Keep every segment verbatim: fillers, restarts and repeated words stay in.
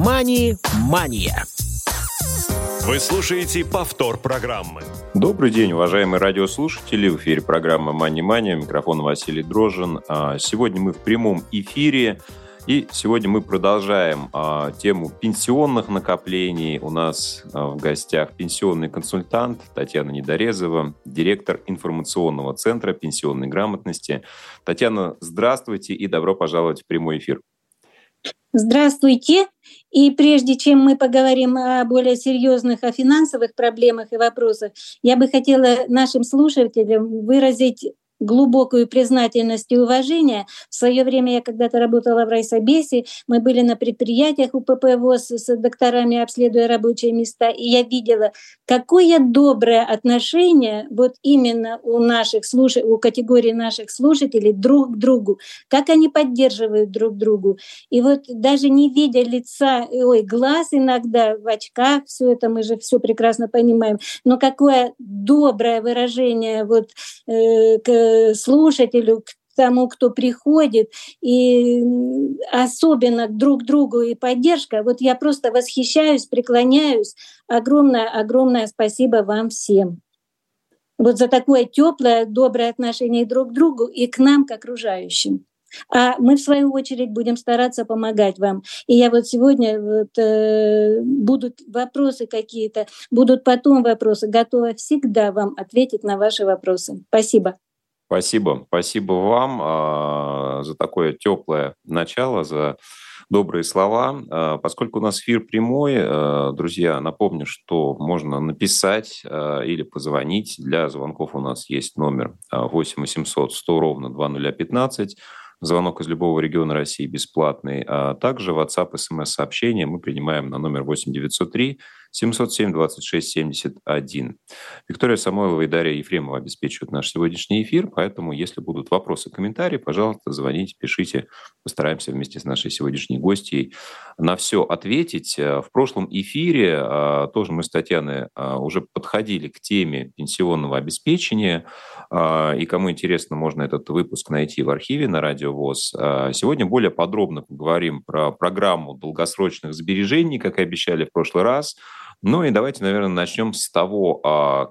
MoneyМания. Вы слушаете повтор программы. Добрый день, уважаемые радиослушатели. В эфире программа MoneyМания. Микрофон Василий Дрожин. Сегодня мы в прямом эфире. И сегодня мы продолжаем а, тему пенсионных накоплений. У нас а, в гостях пенсионный консультант Татьяна Недорезова, директор информационного центра пенсионной грамотности. Татьяна, здравствуйте и добро пожаловать в прямой эфир. Здравствуйте. И прежде чем мы поговорим о более серьезных, о финансовых проблемах и вопросах, я бы хотела нашим слушателям выразить глубокую признательность и уважение. В свое время я когда-то работала в райсобесе, мы были на предприятиях УПП ВОЗ с докторами, обследуя рабочие места, и я видела, какое доброе отношение вот именно у наших слуш... у категории наших слушателей друг к другу, как они поддерживают друг друга. И вот даже не видя лица, ой, глаз иногда в очках, все это мы же все прекрасно понимаем, но какое доброе выражение вот э, к слушателю, к тому, кто приходит, и особенно друг к другу и поддержка. Вот я просто восхищаюсь, преклоняюсь. Огромное-огромное спасибо вам всем. Вот за такое теплое, доброе отношение друг к другу и к нам, к окружающим. А мы, в свою очередь, будем стараться помогать вам. И я вот сегодня, вот, э, будут вопросы какие-то, будут потом вопросы. Готова всегда вам ответить на ваши вопросы. Спасибо. Спасибо. Спасибо вам э, за такое теплое начало, за добрые слова. Э, поскольку у нас эфир прямой, э, друзья, напомню, что можно написать э, или позвонить. Для звонков у нас есть номер восемь восемьсот сто ровно двадцать ноль пятнадцать. Звонок из любого региона России бесплатный. А также WhatsApp и эс эм эс-сообщения мы принимаем на номер восемь девятьсот три семьсот семь двадцать шесть семьдесят один. Виктория Самойлова и Дарья Ефремова обеспечивают наш сегодняшний эфир, поэтому если будут вопросы, комментарии, пожалуйста, звоните, пишите. Постараемся вместе с нашей сегодняшней гостьей на все ответить. В прошлом эфире тоже мы с Татьяной уже подходили к теме пенсионного обеспечения, и кому интересно, можно этот выпуск найти в архиве на Радио ВОЗ. Сегодня более подробно поговорим про программу долгосрочных сбережений, как и обещали в прошлый раз. Ну и давайте, наверное, начнем с того,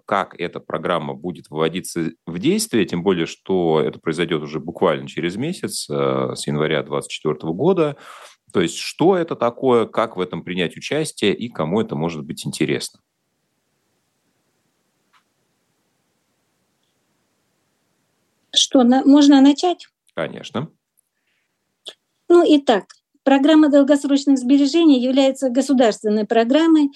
как эта программа будет вводиться в действие, тем более, что это произойдет уже буквально через месяц, с января две тысячи двадцать четвёртого года. То есть что это такое, как в этом принять участие и кому это может быть интересно? Что, на, можно начать? Конечно. Ну и так, программа долгосрочных сбережений является государственной программой.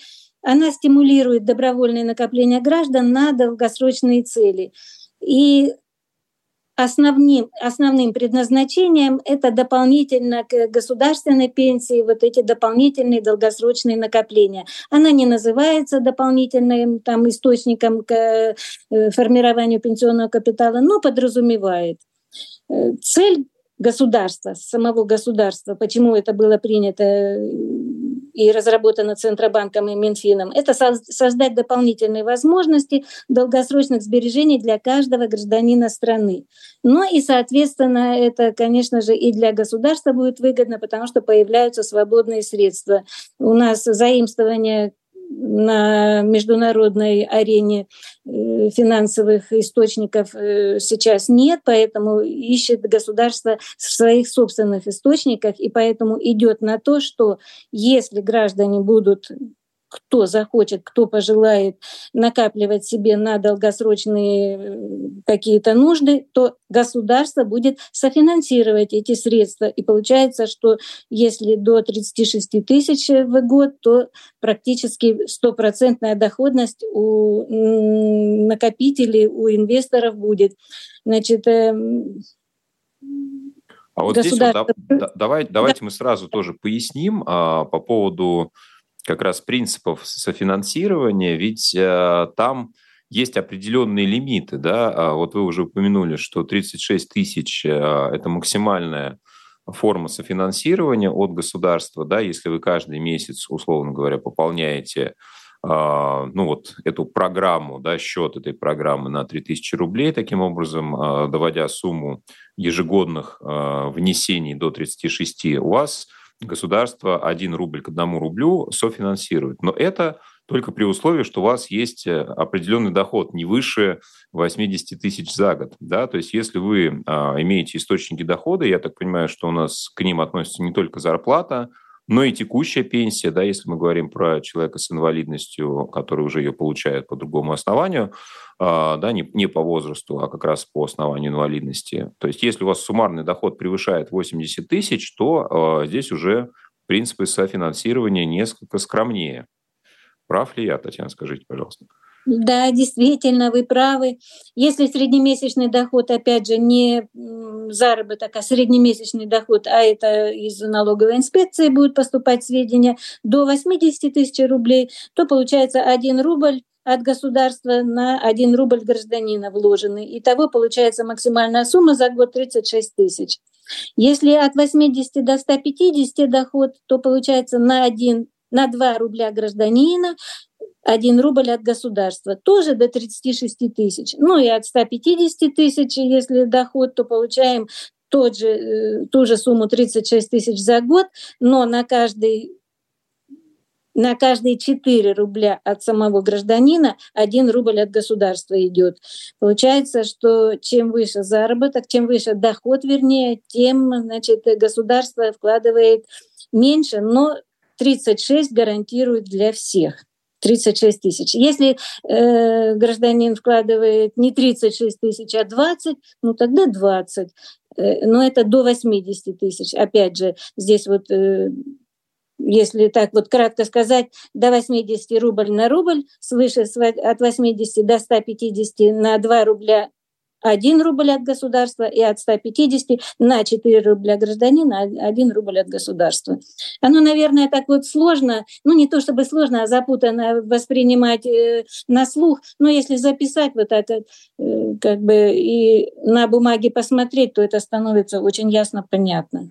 Она стимулирует добровольные накопления граждан на долгосрочные цели. И основным, основным предназначением это дополнительно к государственной пенсии вот эти дополнительные долгосрочные накопления. Она не называется дополнительным там, источником к формированию пенсионного капитала, но подразумевает. Цель государства, самого государства, почему это было принято и разработано Центробанком и Минфином, это создать дополнительные возможности долгосрочных сбережений для каждого гражданина страны. Но и, соответственно, это, конечно же, и для государства будет выгодно, потому что появляются свободные средства. У нас заимствование на международной арене финансовых источников сейчас нет, поэтому ищет государство в своих собственных источниках, и поэтому идет на то, что если граждане будут, кто захочет, кто пожелает накапливать себе на долгосрочные какие-то нужды, то государство будет софинансировать эти средства. И получается, что если до тридцать шесть тысяч в год, то практически стопроцентная доходность у накопителей, у инвесторов будет. Значит, а вот государство... здесь вот, давай, давайте да. мы сразу тоже поясним а, по поводу как раз принципов софинансирования, ведь э, там есть определенные лимиты, да, вот вы уже упомянули, что тридцать шесть тысяч э, – это максимальная форма софинансирования от государства, да, если вы каждый месяц, условно говоря, пополняете э, ну вот эту программу, да, счет этой программы на три тысячи рублей, таким образом, э, доводя сумму ежегодных э, внесений до тридцати шести, у вас государство один рубль к одному рублю софинансирует. Но это только при условии, что у вас есть определенный доход не выше восемьдесят тысяч за год. Да? То есть если вы а, имеете источники дохода, я так понимаю, что у нас к ним относится не только зарплата, но и текущая пенсия, да, если мы говорим про человека с инвалидностью, который уже ее получает по другому основанию, а, да, не, не по возрасту, а как раз по основанию инвалидности. То есть если у вас суммарный доход превышает восемьдесят тысяч, то а, здесь уже принципы софинансирования несколько скромнее. Прав ли я, Татьяна, скажите, пожалуйста. Да, действительно, вы правы. Если среднемесячный доход, опять же, не заработок, а среднемесячный доход, а это из налоговой инспекции будут поступать сведения, до восемьдесят тысяч рублей, то получается один рубль от государства на один рубль гражданина вложенный. Итого получается максимальная сумма за год тридцать шесть тысяч. Если от восьмидесяти до ста пятидесяти доход, то получается на один на два рубля гражданина, один рубль от государства, тоже до тридцать шесть тысяч. Ну и от ста пятидесяти тысяч, если доход, то получаем тот же, ту же сумму тридцать шесть тысяч за год, но на каждый, на каждые четыре рубля от самого гражданина один рубль от государства идет. Получается, что чем выше заработок, чем выше доход, вернее, тем, значит, государство вкладывает меньше, но тридцать шесть гарантирует для всех. тридцать шесть тысяч. Если э, гражданин вкладывает не тридцать шесть тысяч, а двадцать, ну тогда двадцать. Э, но это до восемьдесят тысяч. Опять же, здесь вот, э, если так вот кратко сказать, до восьмидесяти рубль на рубль, свыше от восьмидесяти до ста пятидесяти на два рубля один рубль от государства и от ста пятидесяти на четыре рубля гражданина, один рубль от государства. Оно, наверное, так вот сложно, ну не то чтобы сложно, а запутанно воспринимать э, на слух, но если записать вот это э, как бы и на бумаге посмотреть, то это становится очень ясно понятно.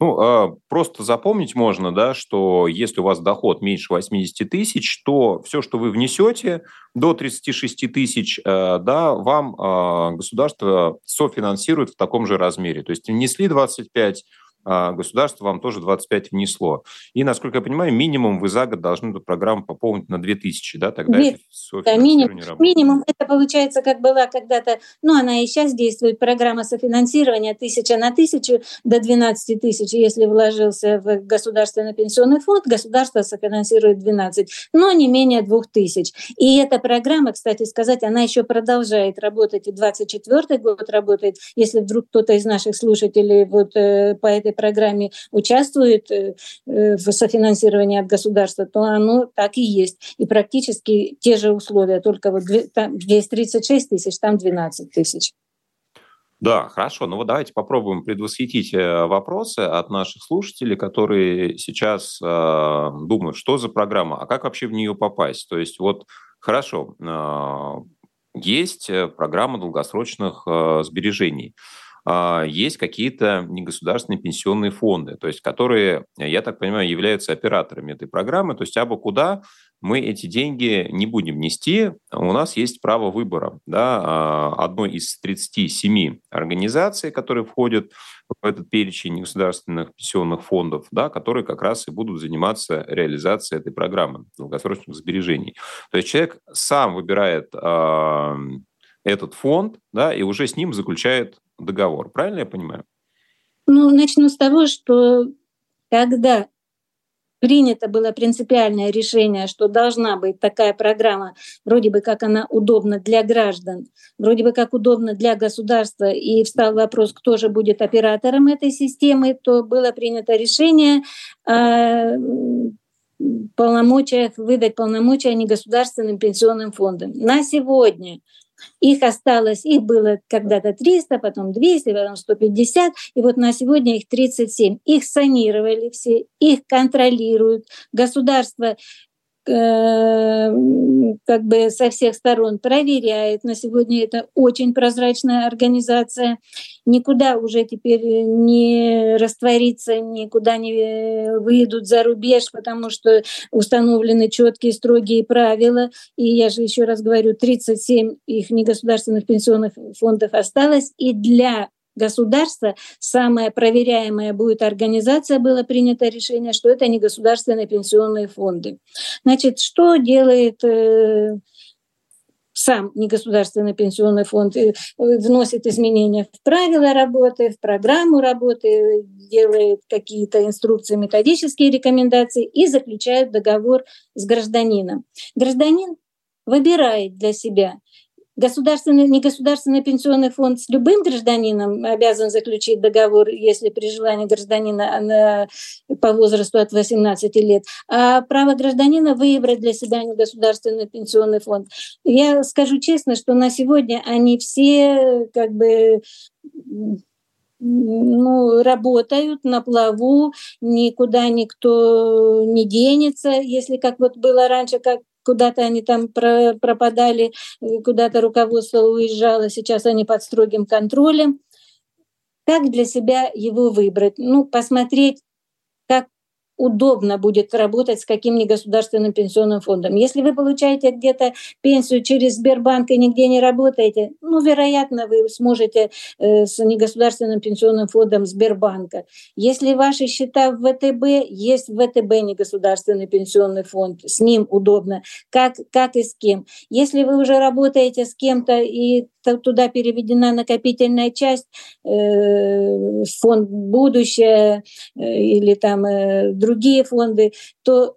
Ну, просто запомнить можно, да, что если у вас доход меньше восемьдесят тысяч, то все, что вы внесете до тридцать шесть тысяч, да, вам государство софинансирует в таком же размере. То есть внесли двадцать пять, государство вам тоже двадцать пять внесло. И, насколько я понимаю, минимум вы за год должны эту программу пополнить на две тысячи, да, тогда Нет, софинансирование минимум, работает. Минимум, это получается, как была когда-то, ну, она и сейчас действует, программа софинансирования тысяча на тысячу до двенадцать тысяч. Если вложился в государственный пенсионный фонд, государство софинансирует двенадцать, но не менее двух тысяч. И эта программа, кстати сказать, она еще продолжает работать, и двадцать четвёртый год работает. Если вдруг кто-то из наших слушателей вот по этой программе участвует в софинансировании от государства, то оно так и есть. И практически те же условия, только вот там, здесь тридцать шесть тысяч, там двенадцать тысяч. Да, хорошо. Ну вот давайте попробуем предвосхитить вопросы от наших слушателей, которые сейчас э, думают, что за программа, а как вообще в нее попасть? То есть вот хорошо, э, есть программа долгосрочных э, сбережений. Есть какие-то негосударственные пенсионные фонды, то есть которые, я так понимаю, являются операторами этой программы. То есть абы куда мы эти деньги не будем нести. У нас есть право выбора, да, одной из тридцати семи организаций, которые входят в этот перечень негосударственных пенсионных фондов, да, которые как раз и будут заниматься реализацией этой программы долгосрочных сбережений. То есть человек сам выбирает э, этот фонд, да, и уже с ним заключает договор. Правильно я понимаю? Ну, начну с того, что когда принято было принципиальное решение, что должна быть такая программа, вроде бы как она удобна для граждан, вроде бы как удобна для государства, и встал вопрос, кто же будет оператором этой системы, то было принято решение о полномочиях, выдать полномочия негосударственным пенсионным фондам. На сегодня их осталось, их было когда-то триста, потом двести, потом сто пятьдесят, и вот на сегодня их тридцать семь. Их санировали все, их контролируют. Государство э, как бы со всех сторон проверяет. На сегодня это очень прозрачная организация. Никуда уже теперь не растворится, никуда не выйдут за рубеж, потому что установлены четкие, строгие правила. И я же еще раз говорю, тридцать семь их негосударственных пенсионных фондов осталось. И для государства, самая проверяемая будет организация, было принято решение, что это не государственные пенсионные фонды. Значит, что делает э, сам негосударственный пенсионный фонд? Вносит изменения в правила работы, в программу работы, делает какие-то инструкции, методические рекомендации и заключает договор с гражданином. Гражданин выбирает для себя. Государственный, негосударственный пенсионный фонд с любым гражданином обязан заключить договор, если при желании гражданина на, по возрасту от восемнадцати лет. А право гражданина выбрать для себя негосударственный пенсионный фонд. Я скажу честно, что на сегодня они все как бы... Ну, работают на плаву, никуда никто не денется. Если как вот было раньше, как куда-то они там про- пропадали, куда-то руководство уезжало, сейчас они под строгим контролем. Как для себя его выбрать? Ну, посмотреть, как удобно будет работать с каким негосударственным пенсионным фондом. Если вы получаете где-то пенсию через Сбербанк и нигде не работаете, ну, вероятно, вы сможете э, с негосударственным пенсионным фондом Сбербанка. Если ваши счета в ВТБ, есть в ВТБ негосударственный пенсионный фонд, с ним удобно, как, как и с кем. Если вы уже работаете с кем-то и туда переведена накопительная часть, э, фонд «Будущее» э, или там э, другие фонды, то,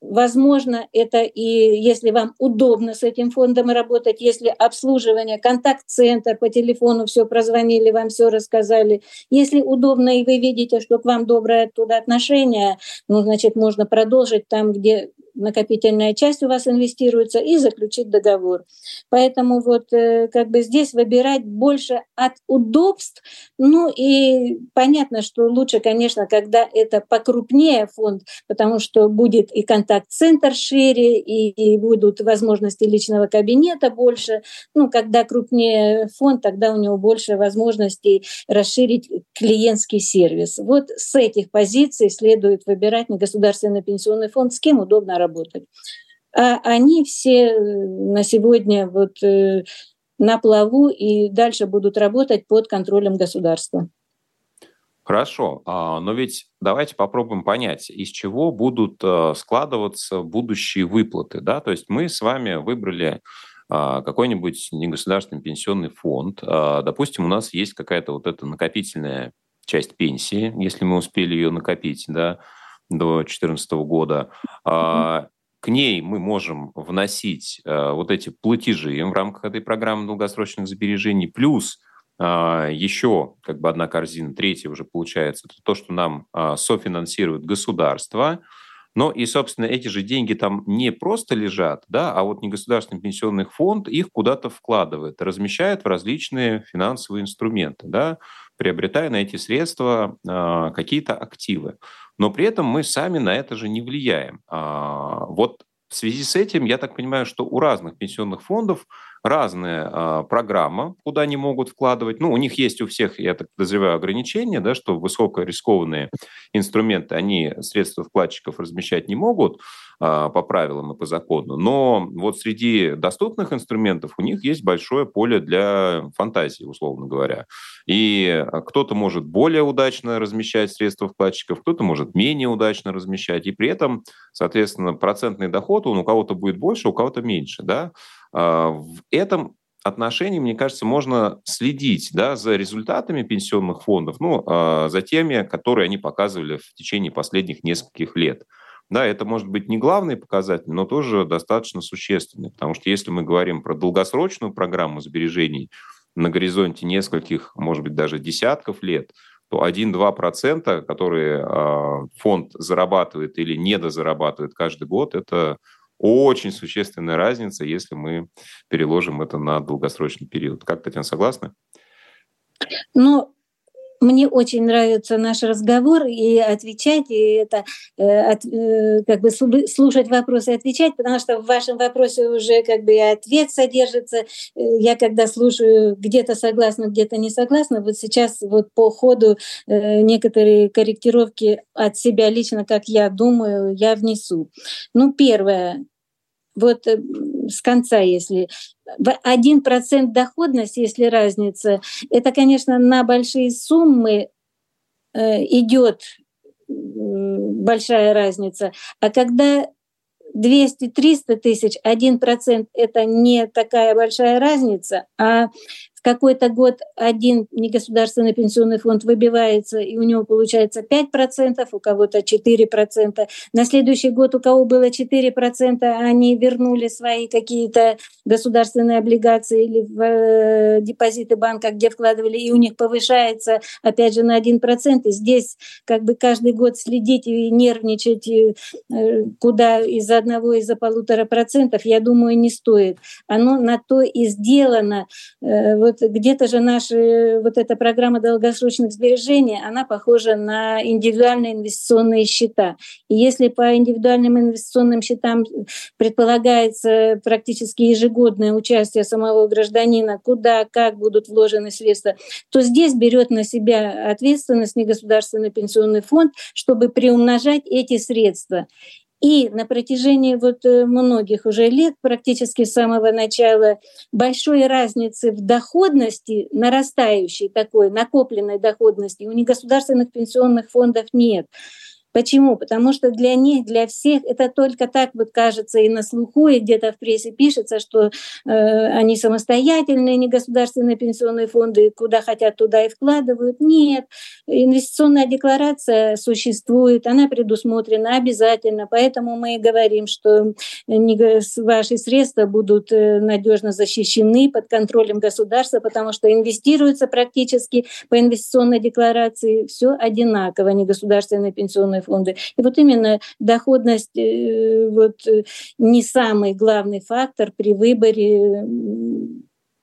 возможно, это и если вам удобно с этим фондом работать, если обслуживание, контакт-центр, по телефону все прозвонили, вам все рассказали. Если удобно, и вы видите, что к вам доброе туда отношение, ну, значит, можно продолжить там, где накопительная часть у вас инвестируется, и заключить договор. Поэтому вот как бы здесь выбирать больше от удобств. Ну и понятно, что лучше, конечно, когда это покрупнее фонд, потому что будет и контакт-центр шире, и, и будут возможности личного кабинета больше. Ну, когда крупнее фонд, тогда у него больше возможностей расширить клиентский сервис. Вот с этих позиций следует выбирать негосударственный пенсионный фонд, с кем удобно работать. работать. А они все на сегодня вот э, на плаву и дальше будут работать под контролем государства. Хорошо, но ведь давайте попробуем понять, из чего будут складываться будущие выплаты. Да? То есть мы с вами выбрали какой-нибудь негосударственный пенсионный фонд. Допустим, у нас есть какая-то вот эта накопительная часть пенсии, если мы успели ее накопить, да, до две тысячи четырнадцатого года, mm-hmm. К ней мы можем вносить вот эти платежи в рамках этой программы долгосрочных сбережений, плюс еще как бы одна корзина, третья уже получается, это то, что нам софинансирует государство. Но и, собственно, эти же деньги там не просто лежат, да, а вот негосударственный пенсионный фонд их куда-то вкладывает, размещает в различные финансовые инструменты, да, приобретая на эти средства э, какие-то активы. Но при этом мы сами на это же не влияем. А, вот в связи с этим, я так понимаю, что у разных пенсионных фондов разная а, программа, куда они могут вкладывать. Ну, у них есть у всех, я так подозреваю, ограничения, да, что высокорискованные инструменты, они средства вкладчиков размещать не могут а, по правилам и по закону. Но вот среди доступных инструментов у них есть большое поле для фантазии, условно говоря. И кто-то может более удачно размещать средства вкладчиков, кто-то может менее удачно размещать. И при этом, соответственно, процентный доход, он у кого-то будет больше, у кого-то меньше, да. В этом отношении, мне кажется, можно следить, да, за результатами пенсионных фондов, ну, за теми, которые они показывали в течение последних нескольких лет. Да, это может быть не главный показатель, но тоже достаточно существенный, потому что если мы говорим про долгосрочную программу сбережений на горизонте нескольких, может быть, даже десятков лет, то один-два процента, которые фонд зарабатывает или недозарабатывает каждый год, это... Очень существенная разница, если мы переложим это на долгосрочный период. Как, Татьяна, согласна? Ну, мне очень нравится наш разговор, и отвечать, и это от, как бы слушать вопросы и отвечать, потому что в вашем вопросе уже как бы и ответ содержится. Я когда слушаю, где-то согласна, где-то не согласна, вот сейчас вот по ходу некоторые корректировки от себя лично, как я думаю, я внесу. Ну, первое. вот с конца, если один процент доходность, если разница, это, конечно, на большие суммы идет большая разница. А когда двести-триста тысяч, один процент это не такая большая разница, а в какой-то год один негосударственный пенсионный фонд выбивается, и у него получается пять процентов, у кого-то четыре процента. На следующий год у кого было четыре процента, они вернули свои какие-то государственные облигации или депозиты банка, где вкладывали, и у них повышается опять же на один процент. И здесь как бы каждый год следить и нервничать, и куда из-за одного, из-за полутора процентов, я думаю, не стоит. Оно на то и сделано. Вот где-то же наша вот эта программа долгосрочных сбережений, она похожа на индивидуальные инвестиционные счета. И если по индивидуальным инвестиционным счетам предполагается практически ежегодное участие самого гражданина, куда, как будут вложены средства, то здесь берет на себя ответственность негосударственный пенсионный фонд, чтобы приумножать эти средства. И на протяжении вот многих уже лет, практически с самого начала, большой разницы в доходности, нарастающей такой, накопленной доходности, у негосударственных пенсионных фондов нет. Почему? Потому что для них, для всех это только так вот кажется и на слуху, и где-то в прессе пишется, что э, они самостоятельные, негосударственные пенсионные фонды, куда хотят, туда и вкладывают. Нет, инвестиционная декларация существует, она предусмотрена обязательно, поэтому мы и говорим, что ваши средства будут надежно защищены под контролем государства, потому что инвестируется практически по инвестиционной декларации все одинаково, негосударственные пенсионные фонды. фонды. И вот именно доходность вот, не самый главный фактор при выборе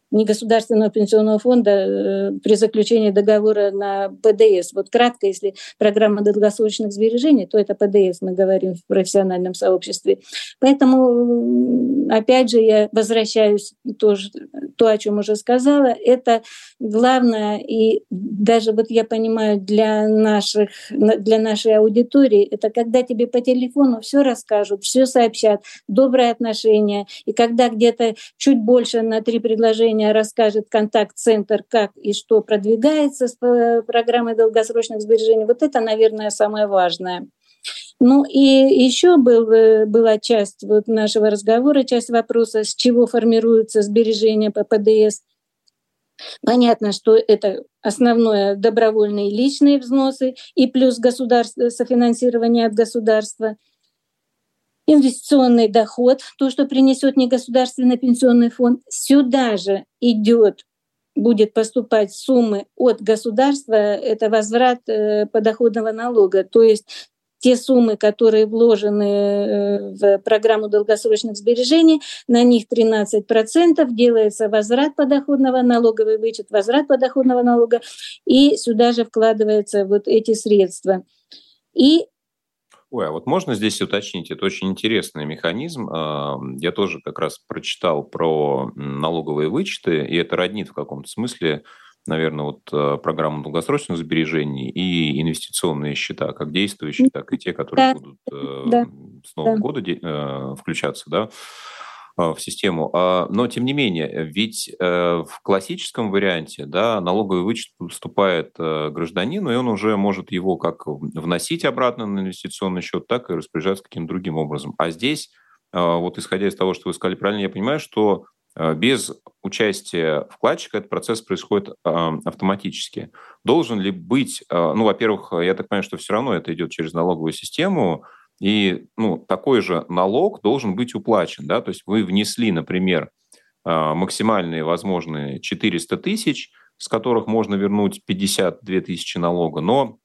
негосударственного пенсионного фонда при заключении договора на ПДС. Вот кратко, если программа долгосрочных сбережений, то это ПДС, мы говорим в профессиональном сообществе. Поэтому, опять же, я возвращаюсь тоже то, о чем уже сказала. Это главное, и даже вот я понимаю, для наших, для нашей аудитории, это когда тебе по телефону все расскажут, все сообщат, добрые отношения, и когда где-то чуть больше на три предложения расскажет контакт-центр, как и что продвигается с программой долгосрочных сбережений. Вот это, наверное, самое важное. Ну и еще был, была часть вот нашего разговора, часть вопроса, с чего формируются сбережения по ПДС. Понятно, что это основное добровольные личные взносы и плюс государство, софинансирование от государства. Инвестиционный доход, то, что принесет негосударственный пенсионный фонд, сюда же идет, будет поступать суммы от государства, это возврат подоходного налога, то есть те суммы, которые вложены в программу долгосрочных сбережений, на них тринадцать процентов делается возврат подоходного, налоговый вычет, возврат подоходного налога, и сюда же вкладываются вот эти средства. И Ой, а вот можно здесь уточнить, это очень интересный механизм. Я тоже как раз прочитал про налоговые вычеты, и это роднит в каком-то смысле, наверное, вот программу долгосрочных сбережений и инвестиционные счета, как действующие, так и те, которые да. будут да. с Нового да. года включаться, да, в систему. Но, тем не менее, ведь в классическом варианте, да, налоговый вычет поступает гражданину, и он уже может его как вносить обратно на инвестиционный счет, так и распоряжаться каким-то другим образом. А здесь, вот исходя из того, что вы сказали правильно, я понимаю, что без участия вкладчика этот процесс происходит автоматически. Должен ли быть... Ну, во-первых, я так понимаю, что все равно это идет через налоговую систему, и ну, такой же налог должен быть уплачен. Да? То есть вы внесли, например, максимальные возможные четыреста тысяч, с которых можно вернуть пятьдесят две тысячи налога, но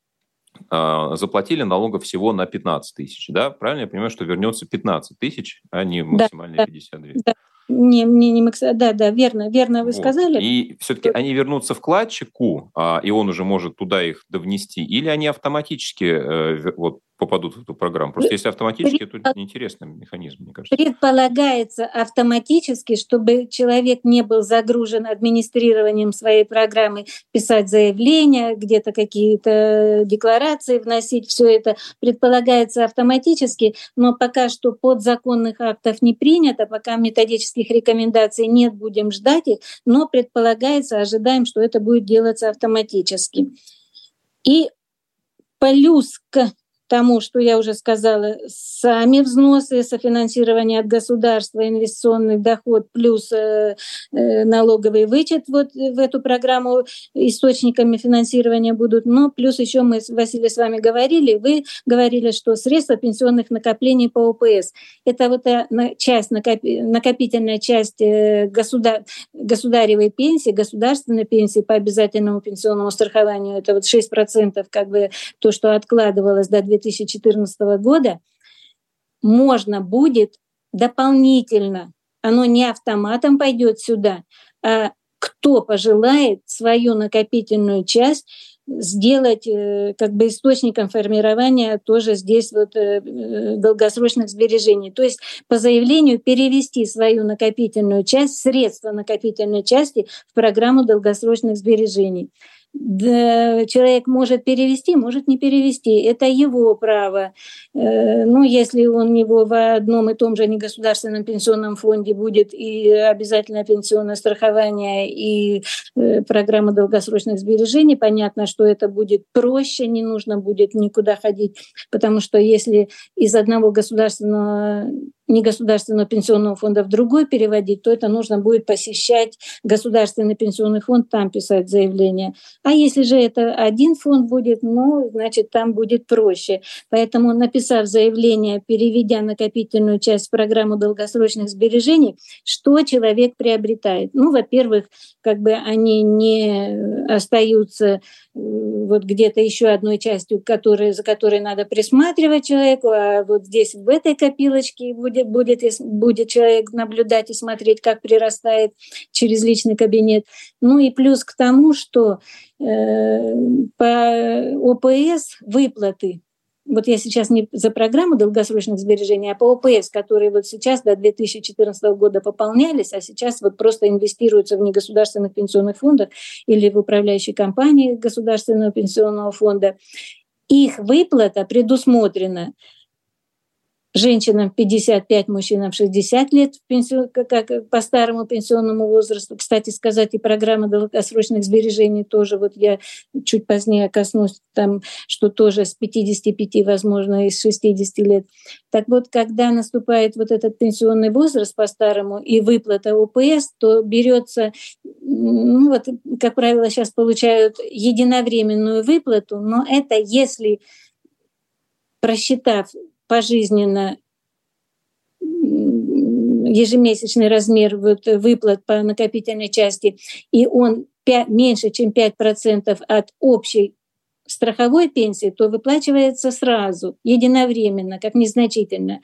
заплатили налога всего на пятнадцать тысяч. Да? Правильно я понимаю, что вернется пятнадцать тысяч, а не максимальные да, пятьдесят две? Да, не, не, не макс... да, да, верно, верно вы вот. сказали. И все-таки они вернутся вкладчику, и он уже может туда их довнести, или они автоматически вот попадут в эту программу? Просто если автоматически, Предпол... то неинтересный механизм, мне кажется. Предполагается автоматически, чтобы человек не был загружен администрированием своей программы, писать заявления, где-то какие-то декларации вносить, все это предполагается автоматически, но пока что подзаконных актов не принято, пока методических рекомендаций нет, будем ждать их, но предполагается, ожидаем, что это будет делаться автоматически. И плюс к тому, что я уже сказала, сами взносы, софинансирование от государства, инвестиционный доход плюс э, э, налоговый вычет вот в эту программу источниками финансирования будут. Но плюс еще мы, Василий, с вами говорили, вы говорили, что средства пенсионных накоплений по ОПС. Это вот часть, накопи, накопительная часть э, государ, государевой пенсии, государственной пенсии по обязательному пенсионному страхованию. Это вот шесть процентов как бы то, что откладывалось до две тысячи четырнадцатого года, можно будет дополнительно, оно не автоматом пойдет сюда, а кто пожелает свою накопительную часть сделать как бы источником формирования тоже здесь вот долгосрочных сбережений. То есть по заявлению перевести свою накопительную часть, средства накопительной части в программу долгосрочных сбережений. Человек может перевести, может не перевести. Это его право. Ну, если он его в одном и том же негосударственном пенсионном фонде будет и обязательное пенсионное страхование, и программа долгосрочных сбережений, понятно, что это будет проще, не нужно будет никуда ходить, потому что если из одного государственного негосударственного пенсионного фонда в другой переводить, то это нужно будет посещать государственный пенсионный фонд, там писать заявление. А если же это один фонд будет, ну, значит, там будет проще. Поэтому, написав заявление, переведя накопительную часть в программу долгосрочных сбережений, что человек приобретает? Ну, во-первых, как бы они не остаются вот где-то еще одной частью, которая, за которой надо присматривать человеку, а вот здесь в этой копилочке будет Будет, будет человек наблюдать и смотреть, как прирастает через личный кабинет. Ну и плюс к тому, что э, по ОПС выплаты, вот я сейчас не за программу долгосрочных сбережений, а по ОПС, которые вот сейчас до две тысячи четырнадцатого года пополнялись, а сейчас вот просто инвестируются в негосударственных пенсионных фондах или в управляющие компании государственного пенсионного фонда, их выплата предусмотрена женщинам пятьдесят пять, мужчинам шестьдесят лет пенсию, как, по старому пенсионному возрасту. Кстати сказать, и программа долгосрочных сбережений тоже, вот я чуть позднее коснусь, там, что тоже с пятидесяти пяти, возможно, и с шестидесяти лет. Так вот, когда наступает вот этот пенсионный возраст по старому и выплата ОПС, то берется, ну, вот, как правило, сейчас получают единовременную выплату, но это если, просчитав пожизненно ежемесячный размер вот выплат по накопительной части, и он пять, меньше, чем пять процентов от общей страховой пенсии, то выплачивается сразу, единовременно, как незначительно.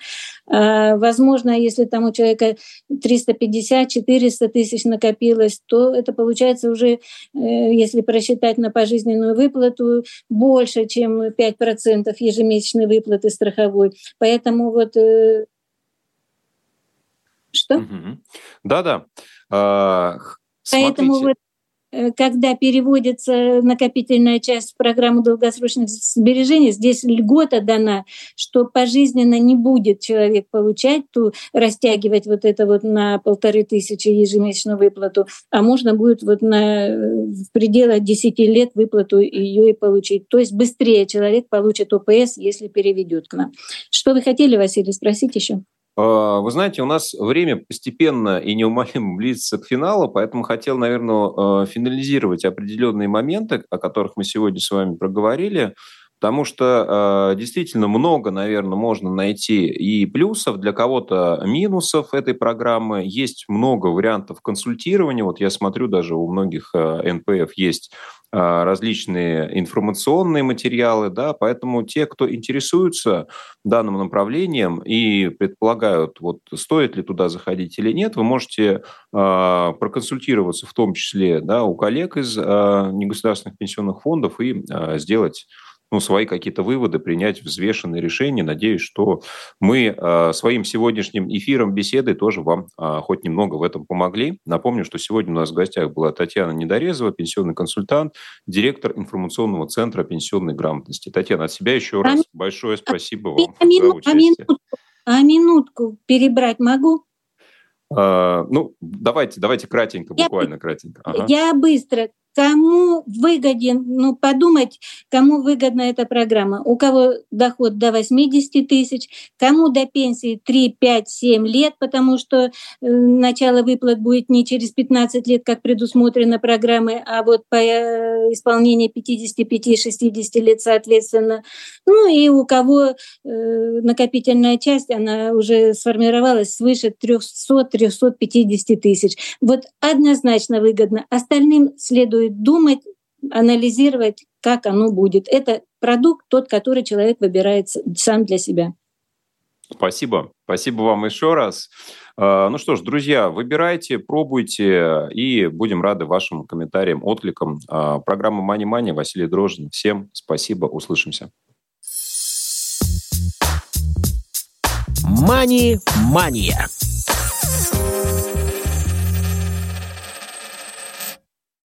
А возможно, если там у человека триста пятьдесят - четыреста тысяч накопилось, то это получается уже, если просчитать на пожизненную выплату, больше, чем пять процентов ежемесячной выплаты страховой. Поэтому вот... Что? Угу. Да-да. А, поэтому смотрите. Вот когда переводится накопительная часть в программу долгосрочных сбережений, здесь льгота дана, что пожизненно не будет человек получать, ту, растягивать вот это вот на полторы тысячи ежемесячную выплату, а можно будет вот на, в пределах десяти лет выплату ее и получить. То есть быстрее человек получит ОПС, если переведет к нам. Что вы хотели, Василий, спросить еще? Вы знаете, у нас время постепенно и неумолимо близится к финалу, поэтому хотел, наверное, финализировать определенные моменты, о которых мы сегодня с вами проговорили, потому что действительно много, наверное, можно найти и плюсов, для кого-то минусов этой программы. Есть много вариантов консультирования. Вот я смотрю, даже у многих эн пэ эф есть различные информационные материалы, да, поэтому те, кто интересуется данным направлением и предполагают, вот стоит ли туда заходить или нет, вы можете э, проконсультироваться, в том числе, да, у коллег из э, негосударственных пенсионных фондов и э, сделать ну, свои какие-то выводы, принять взвешенные решения. Надеюсь, что мы э, своим сегодняшним эфиром, беседой тоже вам э, хоть немного в этом помогли. Напомню, что сегодня у нас в гостях была Татьяна Недорезова, пенсионный консультант, директор информационного центра пенсионной грамотности. Татьяна, от себя еще раз а большое спасибо а вам а мину, за участие. А минутку, а минутку перебрать могу? А, ну, давайте, давайте кратенько, я, буквально кратенько. Ага. Я быстро. Кому выгоден, ну, подумать, кому выгодна эта программа. У кого доход до восемьдесят тысяч, кому до пенсии три, пять, семь лет, потому что начало выплат будет не через пятнадцать лет, как предусмотрено программой, а вот по исполнении пятьдесят пять-шестьдесят лет, соответственно. Ну и у кого накопительная часть, она уже сформировалась свыше триста-триста пятьдесят тысяч. Вот однозначно выгодно. Остальным следует думать, анализировать, как оно будет. Это продукт тот, который человек выбирает сам для себя. Спасибо. Спасибо вам еще раз. Ну что ж, друзья, выбирайте, пробуйте, и будем рады вашим комментариям, откликам. Программа MoneyМания, Василий Дрожин. Всем спасибо, услышимся. MoneyМания.